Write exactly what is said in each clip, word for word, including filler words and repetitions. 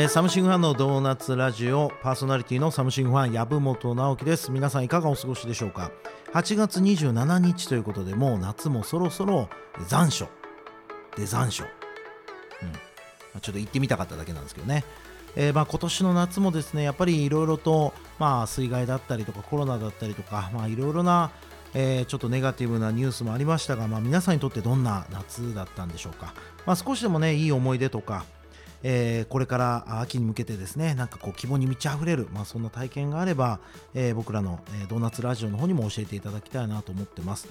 えー、サムシングファンのドーナツラジオパーソナリティのサムシングファン籔本直樹です。皆さんいかがお過ごしでしょうか。はちがつにじゅうしちにちということで、もう夏もそろそろ残暑で残暑、うん、ちょっと行ってみたかっただけなんですけどね、えー、まあ今年の夏もですね、やっぱりいろいろと、まあ、水害だったりとかコロナだったりとか、まあいろいろな、えー、ちょっとネガティブなニュースもありましたが、まあ、皆さんにとってどんな夏だったんでしょうか。まあ、少しでもね、いい思い出とか、えー、これから秋に向けてですね、なんかこう希望に満ち溢れる、まあ、そんな体験があれば、えー、僕らのドーナツラジオの方にも教えていただきたいなと思ってます。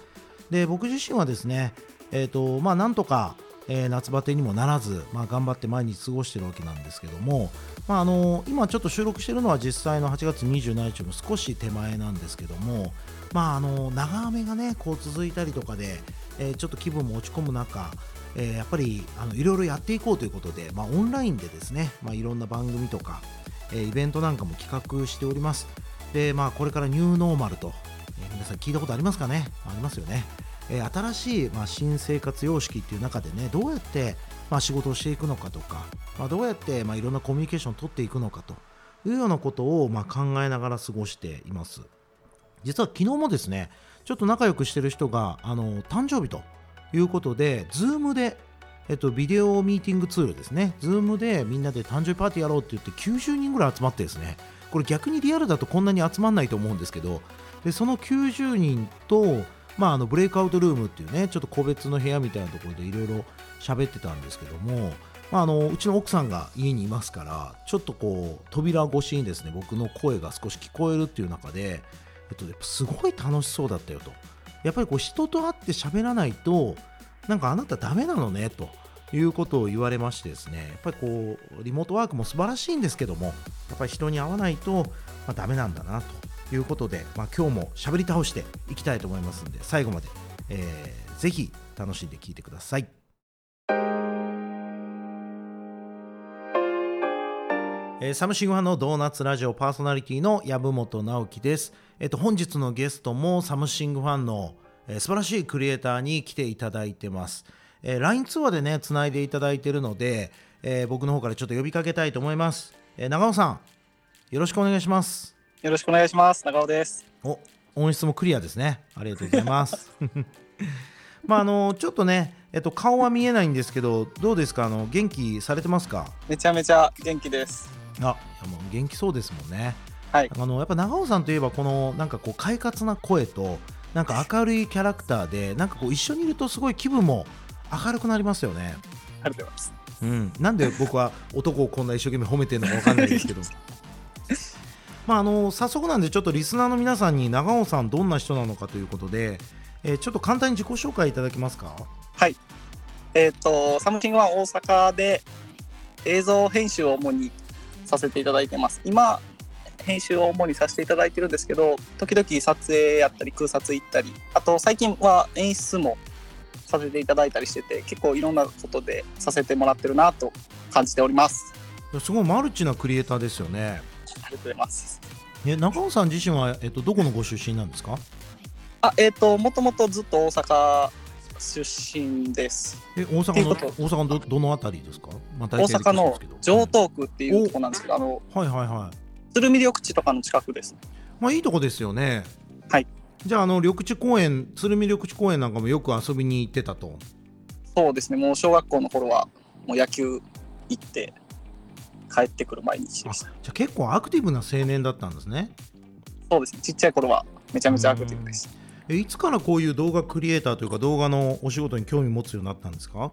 で、僕自身はですね、えーとまあ、なんとか、えー、夏バテにもならず、まあ、頑張って毎日過ごしてるわけなんですけども、まああのー、今ちょっと収録してるのは実際のはちがつにじゅうしちにちも少し手前なんですけども、まああのー、長雨がねこう続いたりとかで、えー、ちょっと気分も落ち込む中、えー、やっぱりあのいろいろやっていこうということで、まあ、オンラインでですね、まあ、いろんな番組とか、えー、イベントなんかも企画しております。で、まあ、これからニューノーマルと、えー、皆さん聞いたことありますかね。ありますよね。えー、新しい、まあ、新生活様式っていう中でね、どうやって、まあ、仕事をしていくのかとか、まあ、どうやって、まあ、いろんなコミュニケーションを取っていくのかというようなことを、まあ、考えながら過ごしています。実は昨日もですね、ちょっと仲良くしてる人があの誕生日ということで、Zoom で、えっと、ビデオミーティングツールですね、Zoom でみんなで誕生日パーティーやろうって言ってきゅうじゅうにんぐらい集まってですね、これ逆にリアルだとこんなに集まんないと思うんですけど、でそのきゅうじゅうにんと、まあ、あのブレイクアウトルームっていうね、ちょっと個別の部屋みたいなところでいろいろ喋ってたんですけども、まあ、あのうちの奥さんが家にいますから、ちょっとこう扉越しにですね、僕の声が少し聞こえるっていう中で、えっと、すごい楽しそうだったよと。やっぱりこう人と会って喋らないと、なんかあなたダメなのねということを言われましてですね、やっぱりこうリモートワークも素晴らしいんですけども、やっぱり人に会わないと、まあ、ダメなんだなということで、まあ、今日も喋り倒していきたいと思いますので、最後まで、えー、ぜひ楽しんで聞いてください。えー、サムシングファンのドーナツラジオパーソナリティの籔本直樹です。えっと、本日のゲストもサムシングファンの、えー、素晴らしいクリエイターに来ていただいてます。えー、ライン 通話でねつないでいただいているので、えー、僕の方からちょっと呼びかけたいと思います。えー、長尾さん、よろしくお願いします。よろしくお願いします。長尾です。お、音質もクリアですね。ありがとうございます。まああのちょっとね、えっと、顔は見えないんですけど、どうですか、あの元気されてますか。めちゃめちゃ元気です。あ、もう元気そうですもんね。はい、あのやっぱ長尾さんといえばこのなんかこう快活な声と、なんか明るいキャラクターで、なんかこう一緒にいるとすごい気分も明るくなりますよね。ありがとうございます。うん、なんで僕は男をこんな一生懸命褒めてるのか分かんないですけど。まああの早速なんで、ちょっとリスナーの皆さんに長尾さんどんな人なのかということで、えー、ちょっと簡単に自己紹介いただけますか。はい。えっとサムシングは大阪で映像編集を主にさせていただいてます。今編集を主にさせていただいてるんですけど、時々撮影やったり空撮行ったり、あと最近は演出もさせていただいたりしてて、結構いろんなことでさせてもらってるなと感じております。すごいマルチなクリエイターですよね。ありがとうございます。ね、長尾さん自身は、えっと、どこのご出身なんですか。あ、えっと、もともとずっと大阪出身です。え、大阪の、大阪の ど, どのあたりですか。まあ、大阪の城東区っていうとこなんですけど、あの、はいはいはい、鶴見緑地とかの近くです。まあいいとこですよね。はい。じゃあ、あの緑地公園、鶴見緑地公園なんかもよく遊びに行ってたと。そうですね、もう小学校の頃はもう野球行って帰ってくる毎日でした。あ、じゃあ結構アクティブな青年だったんですね。そうですね、ちっちゃい頃はめちゃめちゃアクティブです。いつからこういう動画クリエイターというか動画のお仕事に興味持つようになったんですか。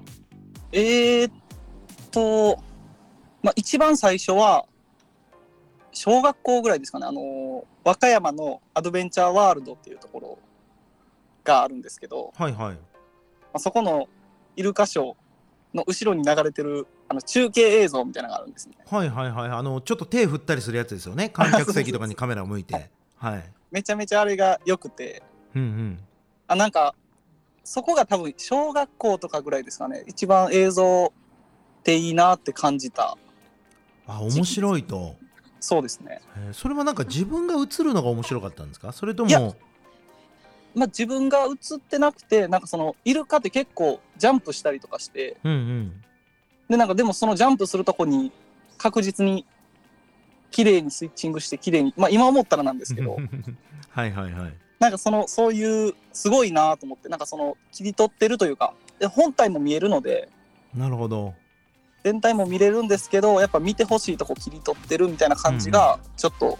えーっと、まあ、一番最初は小学校ぐらいですかね。あの和歌山のアドベンチャーワールドっていうところがあるんですけど、はいはい、まあ、そこのイルカショーの後ろに流れてるあの中継映像みたいなのがあるんですね。はいはいはい、あのちょっと手振ったりするやつですよね、観客席とかにカメラを向いて。はい、めちゃめちゃあれが良くて、うんうん、あ、なんかそこが多分小学校とかぐらいですかね、一番映像っていいなって感じた。あ、面白いと。そうですね。それはなんか自分が映るのが面白かったんですか、それとも。いや、まあ、自分が映ってなくて、なんかそのイルカって結構ジャンプしたりとかして、うんうん、で、なんかでもそのジャンプするとこに確実に綺麗にスイッチングして綺麗に、まあ今思ったらなんですけどはいはいはい、なんかそのそういうすごいなと思って、なんかその切り取ってるというか、本体も見えるので、なるほど、全体も見れるんですけど、やっぱ見てほしいとこ切り取ってるみたいな感じがちょっと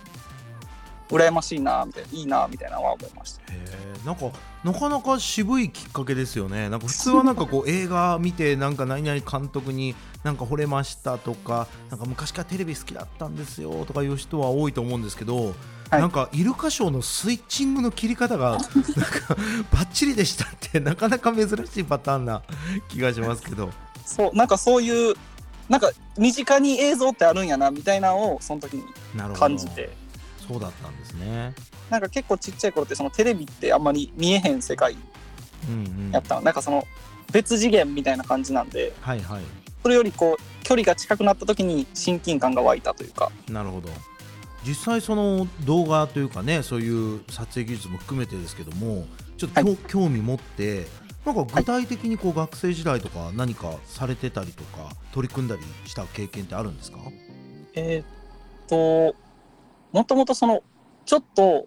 羨ましいなみたいな、いいなみたいなのは思いました。へえ、なんかなかなか渋いきっかけですよね。なんか普通はなんかこう映画見てなんか何々監督になんか惚れましたとか、なんか昔からテレビ好きだったんですよとかいう人は多いと思うんですけど、はい、なんかイルカショーのスイッチングの切り方がなんかバッチリでしたってなかなか珍しいパターンな気がしますけどそうなんかそういうなんか身近に映像ってあるんやなみたいなのをその時に感じて。そうだったんですね。なんか結構ちっちゃい頃ってそのテレビってあんまり見えへん世界やったの、うんうん、なんかその別次元みたいな感じなんで、はいはい、それよりこう距離が近くなった時に親近感が湧いたというか。なるほど。実際その動画というかね、そういう撮影技術も含めてですけども、ちょっと、はい、興味持って、なんか具体的にこう学生時代とか何かされてたりとか取り組んだりした経験ってあるんですか？えー、っともともとそのちょっと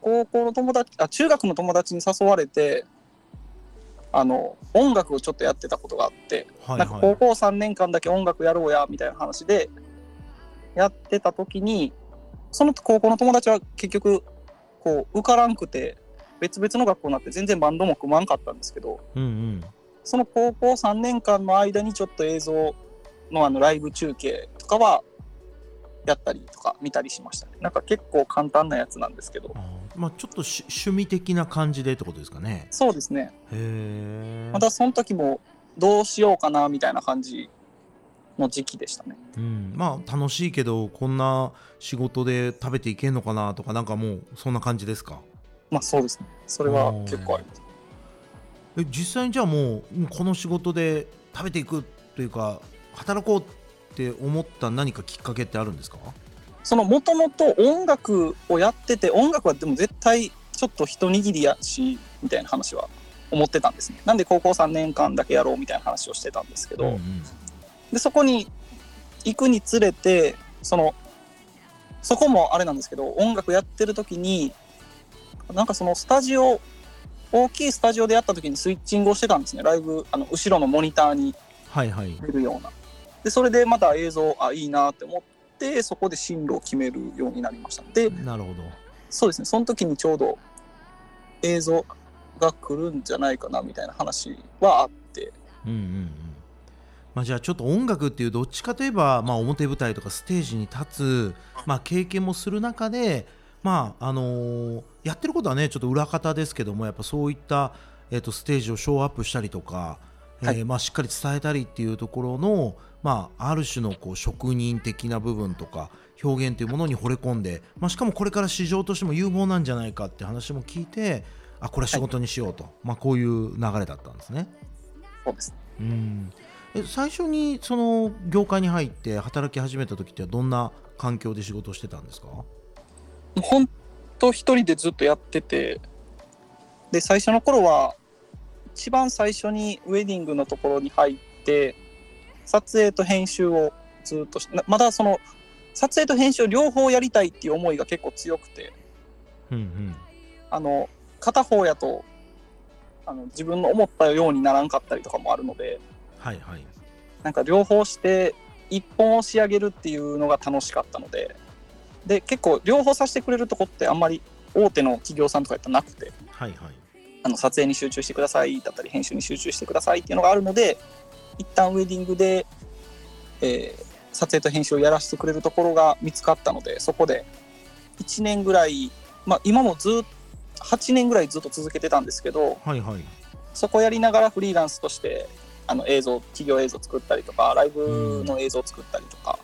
高校の友達、あ中学の友達に誘われて、あの音楽をちょっとやってたことがあって、はいはい、なんか高校さんねんかんだけ音楽やろうやみたいな話でやってた時に、その高校の友達は結局こう受からんくて別々の学校になって全然バンドも組まんかったんですけど、うんうん、その高校さんねんかんの間にちょっと映像 の, あのライブ中継とかはやったりとか見たりしましたね。なんか結構簡単なやつなんですけど、あ、まあ、ちょっと趣味的な感じでってことですかね。そうですね。へえ。またその時もどうしようかなみたいな感じの時期でしたね、うん、まあ楽しいけどこんな仕事で食べていけんのかなとか、なんかもうそんな感じですか？まあそうですね。それは結構あります。え、実際にじゃあもうこの仕事で食べていくというか働こうって思った何かきっかけってあるんですか？そのもともと音楽をやってて、音楽はでも絶対ちょっと一握りやしみたいな話は思ってたんですね。なんで高校さんねんかんだけやろうみたいな話をしてたんですけど、うんうん、でそこに行くにつれて、そのそこもあれなんですけど、音楽やってる時になんかそのスタジオ、大きいスタジオでやった時にスイッチングをしてたんですね。ライブ、あの後ろのモニターに出るような、はいはい、でそれでまた映像、あいいなって思って、そこで進路を決めるようになりました。で、なるほど。そうですね。その時にちょうど映像が来るんじゃないかなみたいな話はあって、うんうんうん、まあ、じゃあちょっと音楽っていうどっちかといえば、まあ、表舞台とかステージに立つ、まあ、経験もする中で、まああのー、やってることはねちょっと裏方ですけども、やっぱそういった、えー、とステージをショーアップしたりとか、えーはい、まあ、しっかり伝えたりっていうところの、まあ、ある種のこう職人的な部分とか表現というものに惚れ込んで、まあ、しかもこれから市場としても有望なんじゃないかって話も聞いて、あこれは仕事にしようと、はい、まあ、こういう流れだったんですね。そうです。うん。え、最初にその業界に入って働き始めた時ってはどんな環境で仕事をしてたんですか？ほんと一人でずっとやってて、で最初の頃は一番最初にウェディングのところに入って撮影と編集をずっとして、まだその撮影と編集を両方やりたいっていう思いが結構強くて、うんうん、あの片方やとあの自分の思ったようにならんかったりとかもあるので、はいはい、なんか両方して一本を仕上げるっていうのが楽しかったので、で結構両方させてくれるとこってあんまり大手の企業さんとかやったらなくて、はいはい、あの撮影に集中してくださいだったり編集に集中してくださいっていうのがあるので、一旦ウェディングで、えー、撮影と編集をやらせてくれるところが見つかったので、そこでいちねんぐらい、まあ、今もずっとはちねんぐらいずっと続けてたんですけど、はいはい、そこやりながらフリーランスとしてあの映像、企業映像作ったりとかライブの映像作ったりとか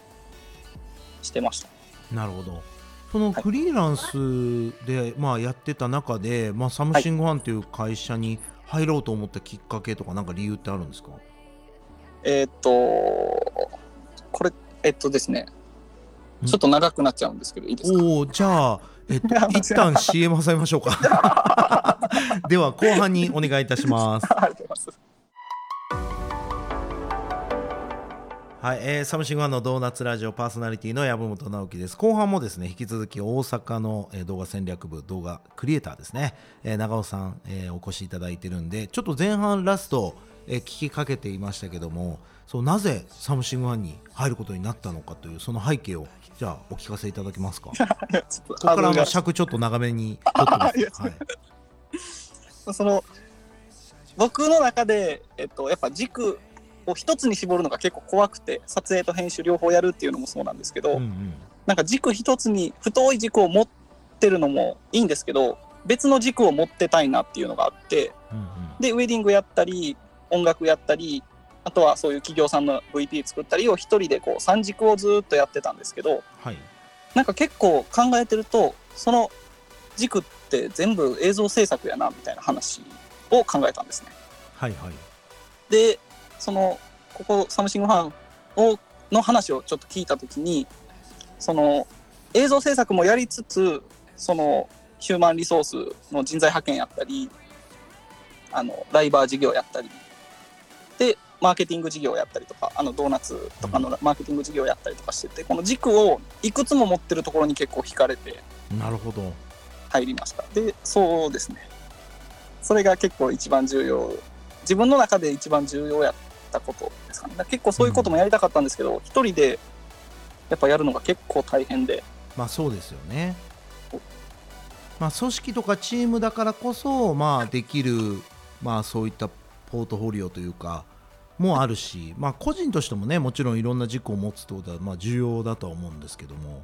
してました。なるほど。そのフリーランスで、はい、まあ、やってた中で、まあ、サムシングワンという会社に入ろうと思ったきっかけとか、なんか理由ってあるんですか？えー、っとこれえっとですねちょっと長くなっちゃうんですけどいいですか？おー、じゃあ、えっと、一旦 シーエム 挟みましょうかでは後半にお願いいたしますありがとうございます。はい、えー、サムシングワンのドーナツラジオパーソナリティの籔本直樹です。後半もですね、引き続き大阪の動画戦略部動画クリエイターですね、えー、長尾さん、えー、お越しいただいてるんで、ちょっと前半ラスト、えー、聞きかけていましたけども、そうなぜサムシングワンに入ることになったのかというその背景をじゃあお聞かせいただけますか。ここからの尺ちょっと長めに取ってます、はい、その僕の中で、えっと、やっぱ軸を一つに絞るのが結構怖くて、撮影と編集両方やるっていうのもそうなんですけど、うんうん、なんか軸一つに太い軸を持ってるのもいいんですけど、別の軸を持ってたいなっていうのがあって、うんうん、でウェディングやったり音楽やったり、あとはそういう企業さんの ブイピー 作ったりを一人でこう三軸をずっとやってたんですけど、はい、なんか結構考えてるとその軸って全部映像制作やなみたいな話を考えたんですね。はいはい。でそのここサムシングファンをの話をちょっと聞いたときに、その映像制作もやりつつ、そのヒューマンリソースの人材派遣やったり、あのライバー事業やったりでマーケティング事業やったりとか、あのドーナツとかのマーケティング事業やったりとかしてて、この軸をいくつも持ってるところに結構惹かれて、なるほど、入りました。でそうですね、それが結構一番重要、自分の中で一番重要やったたことですかね。結構そういうこともやりたかったんですけど、一、うん、人でやっぱやるのが結構大変で、まあそうですよね。まあ組織とかチームだからこそ、まあできる、まあそういったポートフォリオというかもあるし、まあ個人としてもね、もちろんいろんな軸を持つってことはまあ重要だとは思うんですけども、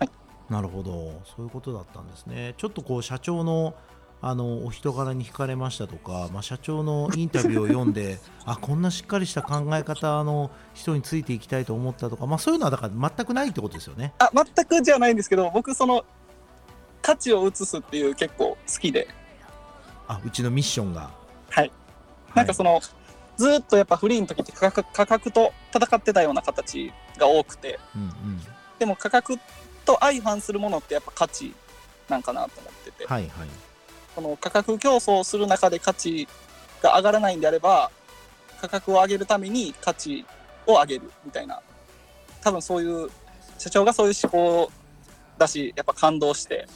はい、なるほど、そういうことだったんですね。ちょっとこう社長のあのお人柄に惹かれましたとか、まあ、社長のインタビューを読んであこんなしっかりした考え方の人についていきたいと思ったとか、まあ、そういうのはだから全くないってことですよね。あ全くじゃないんですけど、僕その価値を移すっていう結構好きで、あうちのミッションがはいなんかその、はい、ずっとやっぱフリーの時って価格、価格と戦ってたような形が多くて、うんうん、でも価格と相反するものってやっぱ価値なんかなと思ってて、はいはい、この価格競争する中で価値が上がらないんであれば、価格を上げるために価値を上げるみたいな、多分そういう社長がそういう思考だし、やっぱ感動して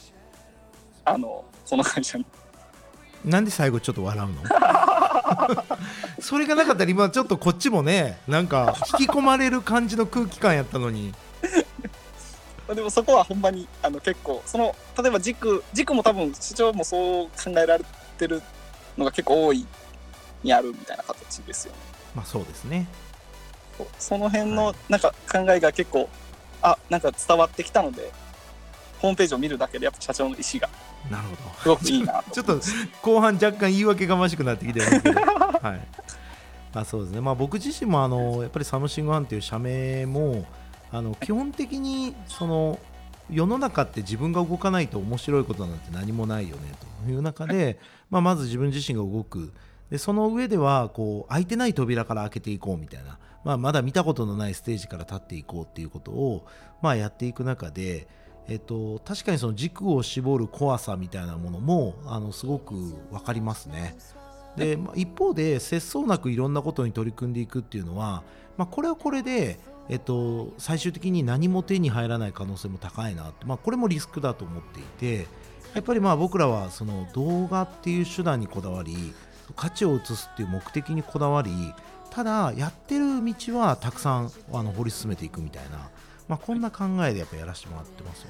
あのこの会社に。なんで最後ちょっと笑うのそれがなかったら今ちょっとこっちもね、なんか引き込まれる感じの空気感やったのにでもそこはほんまにあの結構その例えば軸軸も多分市場もそう考えられてるのが結構多いにあるみたいな形ですよね。まあそうですね。その辺のなんか考えが結構、はい、あなんか伝わってきたので、ホームページを見るだけでやっぱ社長の意思がなるほどすごくいいなとちょっと後半若干言い訳がましくなってきてるんですけど、はい。まあそうですね。まあ僕自身もあのやっぱりサムシングワンという社名もあの基本的にその世の中って自分が動かないと面白いことなんて何もないよねという中で、まあまず自分自身が動く、でその上ではこう開いてない扉から開けていこうみたいな、まあまだ見たことのないステージから立っていこうっていうことをまあやっていく中で、えっと確かにその軸を絞る怖さみたいなものもあのすごく分かりますね。で一方で節操なくいろんなことに取り組んでいくっていうのは、まあこれはこれでえっと、最終的に何も手に入らない可能性も高いな、まあ、これもリスクだと思っていて、やっぱりまあ僕らはその動画っていう手段にこだわり、価値を移すっていう目的にこだわり、ただやってる道はたくさんあの掘り進めていくみたいな、まあ、こんな考えでやっぱやらせてもらってますよね。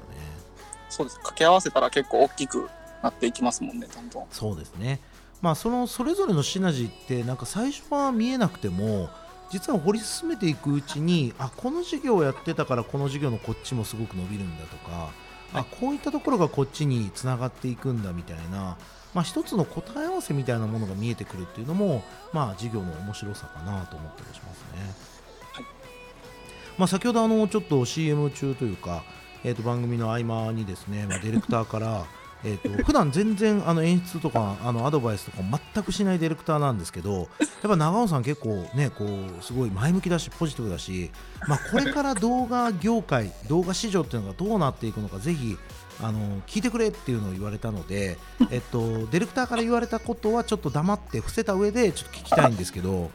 そうです。掛け合わせたら結構大きくなっていきますもんね、どんどん。そうですね、まあ、そのそれぞれのシナジーってなんか最初は見えなくても実は掘り進めていくうちに、あこの事業をやってたからこの事業のこっちもすごく伸びるんだとか、あこういったところがこっちにつながっていくんだみたいな、まあ、一つの答え合わせみたいなものが見えてくるっていうのも、まあ、事業の面白さかなと思ったりしますね、はい。まあ、先ほどあのちょっと シーエム 中というか、えー、と番組の合間にですね、まあ、ディレクターからえー、と普段全然あの演出とかあのアドバイスとか全くしないディレクターなんですけど、やっぱ長尾さん結構ねこうすごい前向きだしポジティブだし、まあこれから動画業界動画市場っていうのがどうなっていくのかぜひあの聞いてくれっていうのを言われたので、えっとディレクターから言われたことはちょっと黙って伏せた上でちょっと聞きたいんですけど、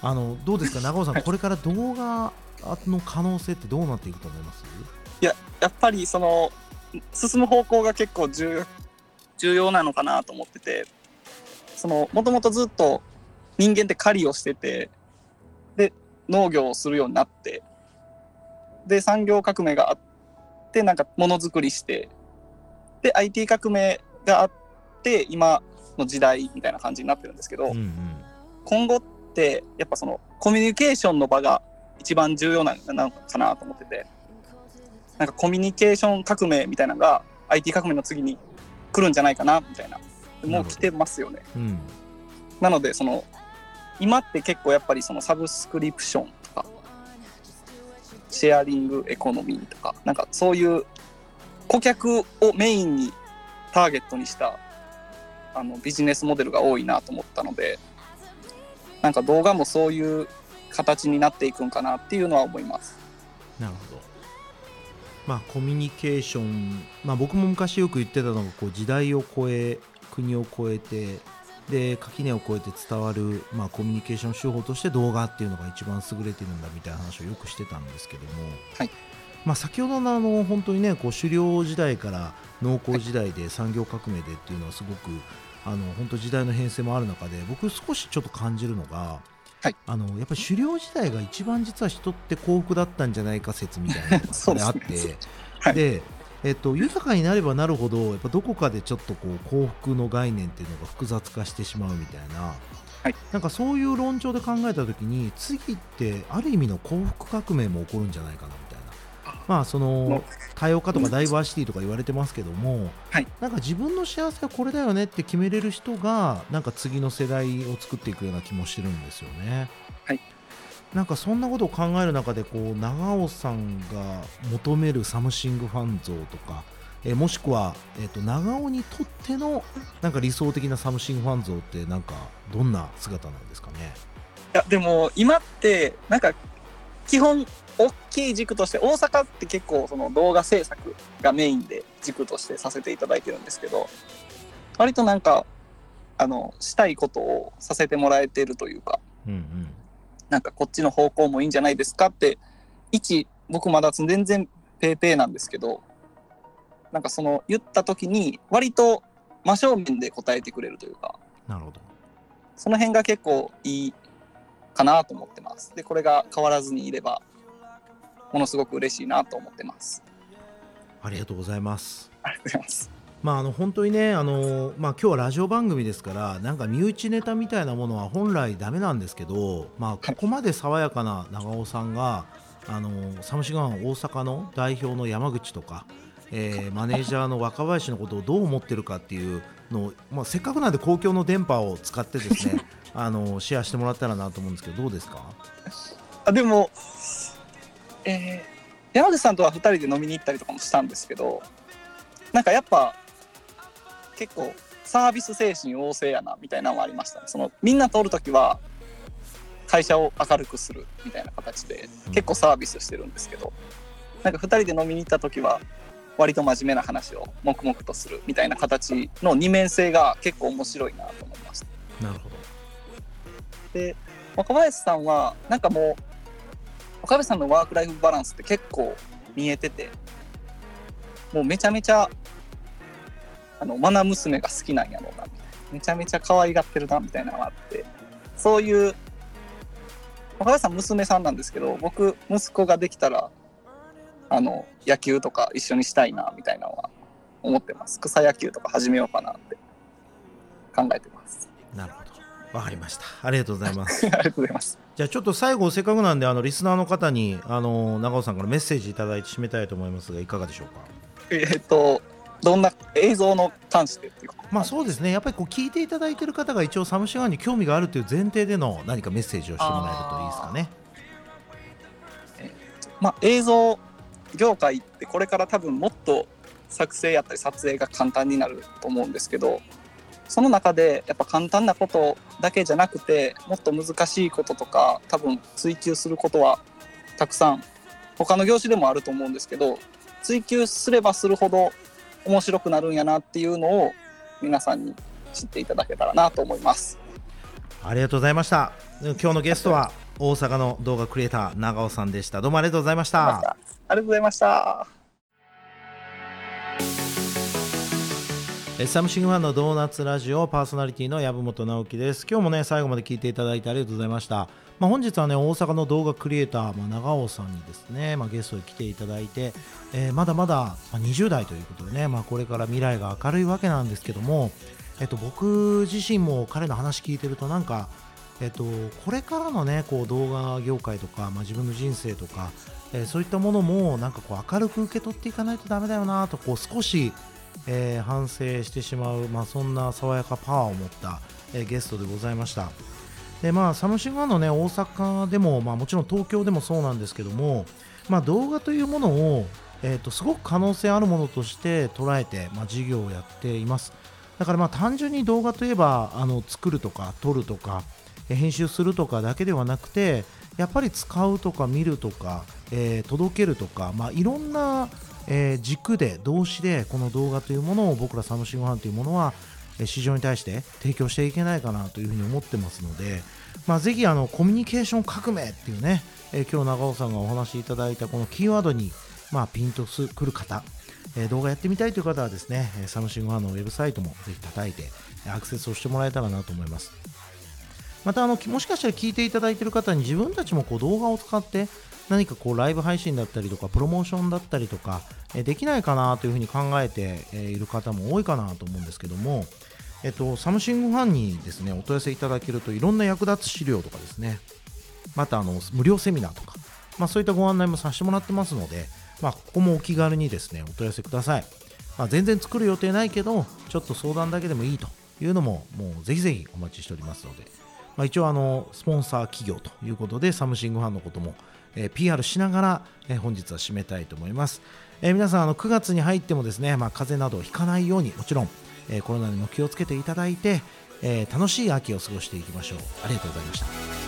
あのどうですか長尾さん、はい、これから動画の可能性ってどうなっていくと思います？いや、やっぱりその進む方向が結構重要なのかなと思ってて、もともとずっと人間って狩りをしてて、で農業をするようになって、で産業革命があってなんかものづくりして、で アイティー 革命があって今の時代みたいな感じになってるんですけど、うんうん、今後ってやっぱそのコミュニケーションの場が一番重要なのかなと思ってて、なんかコミュニケーション革命みたいなのが アイティー 革命の次に来るんじゃないかなみたいな、もう来てますよね、うん、なのでその今って結構やっぱりそのサブスクリプションとかシェアリングエコノミーとか、なんかそういう顧客をメインにターゲットにしたあのビジネスモデルが多いなと思ったので、なんか動画もそういう形になっていくんかなっていうのは思います。なるほど。まあコミュニケーション、まあ僕も昔よく言ってたのが、こう時代を超え国を超えてで垣根を越えて伝わる、まあ、コミュニケーション手法として動画っていうのが一番優れてるんだみたいな話をよくしてたんですけども、はい、まあ、先ほどのあの本当にねこう狩猟時代から農耕時代で産業革命でっていうのはすごく、はい、あの本当時代の変遷もある中で僕少しちょっと感じるのが、はい、あのやっぱり狩猟時代が一番実は人って幸福だったんじゃないか説みたいなのがあってはい、でえっと、豊かになればなるほどやっぱどこかでちょっとこう幸福の概念っていうのが複雑化してしまうみたいな、はい、なんかそういう論調で考えた時に次ってある意味の幸福革命も起こるんじゃないかなみたいな、まあその多様化とかダイバーシティとか言われてますけども、はい、なんか自分の幸せはこれだよねって決めれる人がなんか次の世代を作っていくような気もしてるんですよね。はい、なんかそんなことを考える中でこう長尾さんが求めるサムシングファン像とか、えもしくはえっと長尾にとってのなんか理想的なサムシングファン像ってなんかどんな姿なんですかね。いやでも今ってなんか基本大きい軸として大阪って結構その動画制作がメインで軸としてさせていただいてるんですけど、割となんかあのしたいことをさせてもらえてるというか、うんうん、なんかこっちの方向もいいんじゃないですかって一僕まだ全然ペーペーなんですけど、なんかその言った時に割と真正面で答えてくれるというか、なるほど、その辺が結構いいかなと思ってます。でこれが変わらずにいればものすごく嬉しいなと思ってます。ありがとうございます。ありがとうございます。まあ、あの本当にねあの、まあ、今日はラジオ番組ですからなんか身内ネタみたいなものは本来ダメなんですけど、まあ、ここまで爽やかな長尾さんがあのサムシングファン大阪の代表の山口とか、えー、マネージャーの若林のことをどう思ってるかっていうのを、まあ、せっかくなんで公共の電波を使ってですねあのシェアしてもらったらなと思うんですけど、どうですか。あでも、えー、山口さんとはふたりで飲みに行ったりとかもしたんですけど、なんかやっぱ結構サービス精神旺盛やなみたいなのもありましたね。そのみんな通るときは会社を明るくするみたいな形で結構サービスしてるんですけど、なんかふたりで飲みに行ったときは割と真面目な話を黙々とするみたいな形の二面性が結構面白いなと思いました。なるほど。で若林さんはなんかもう若林さんのワークライフバランスって結構見えてて、もうめちゃめちゃあのマナ娘が好きなんやろうなみたいな、めちゃめちゃ可愛がってるなみたいなのがあって、そういう若林さん娘さんなんですけど、僕息子ができたらあの野球とか一緒にしたいなみたいなのは思ってます。草野球とか始めようかなって考えてます。なるほど、わかりました。ありがとうございますありがとうございます。じゃあちょっと最後せっかくなんであのリスナーの方にあの長尾さんからメッセージいただいて締めたいと思いますが、いかがでしょうか。えー、っとどんな映像の関してっていうか、まあそうですね、やっぱりこう聞いていただいている方が一応サムシングファンに興味があるという前提での何かメッセージをしてもらえるといいですかね。えーまあ、映像業界ってこれから多分もっと作成やったり撮影が簡単になると思うんですけど、その中でやっぱ簡単なことだけじゃなくてもっと難しいこととか多分追求することはたくさん他の業種でもあると思うんですけど、追求すればするほど面白くなるんやなっていうのを皆さんに知っていただけたらなと思います。ありがとうございました。今日のゲストは大阪の動画クリエイター長尾さんでした。どうもありがとうございました。ありがとうございました。サムシングファンのドーナツラジオパーソナリティの籔本直樹です。今日もね最後まで聞いていただいてありがとうございました。まあ、本日はね大阪の動画クリエイター、まあ、長尾さんにですね、まあ、ゲストに来ていただいて、えー、まだまだにじゅう代ということでね、まあ、これから未来が明るいわけなんですけども、えっと、僕自身も彼の話聞いてるとなんか、えっと、これからのねこう動画業界とか、まあ、自分の人生とか、えー、そういったものもなんかこう明るく受け取っていかないとダメだよなとこう少しえー、反省してしまう、まあ、そんな爽やかパワーを持った、えー、ゲストでございました。で、まあ、サムシングファンの、ね、大阪でも、まあ、もちろん東京でもそうなんですけども、まあ、動画というものを、えー、とすごく可能性あるものとして捉えて、まあ、事業をやっています。だからまあ単純に動画といえばあの作るとか撮るとか編集するとかだけではなくてやっぱり使うとか見るとか、えー、届けるとか、まあ、いろんなえー、軸で動詞でこの動画というものを僕らサムシングファンというものは市場に対して提供していけないかなというふうに思ってますので、まあ、ぜひあのコミュニケーション革命っていうね、えー、今日長尾さんがお話しいただいたこのキーワードに、まあ、ピンとくる方、えー、動画やってみたいという方はですねサムシングファンのウェブサイトもぜひ叩いてアクセスをしてもらえたらなと思います。またあのもしかしたら聞いていただいている方に自分たちもこう動画を使って何かこうライブ配信だったりとかプロモーションだったりとかできないかなというふうに考えている方も多いかなと思うんですけども、えっと、サムシングファンにですねお問い合わせいただけるといろんな役立つ資料とかですねまたあの無料セミナーとか、まあ、そういったご案内もさせてもらってますので、まあ、ここもお気軽にですねお問い合わせください。まあ、全然作る予定ないけどちょっと相談だけでもいいというのももうぜひぜひお待ちしておりますので、まあ、一応あのスポンサー企業ということでサムシングファンのこともピーアール しながら、えー、本日は締めたいと思います。えー、皆さんあのくがつに入ってもですね、まあ、風邪などをひかないようにもちろん、えー、コロナにも気をつけていただいて、えー、楽しい秋を過ごしていきましょう。ありがとうございました。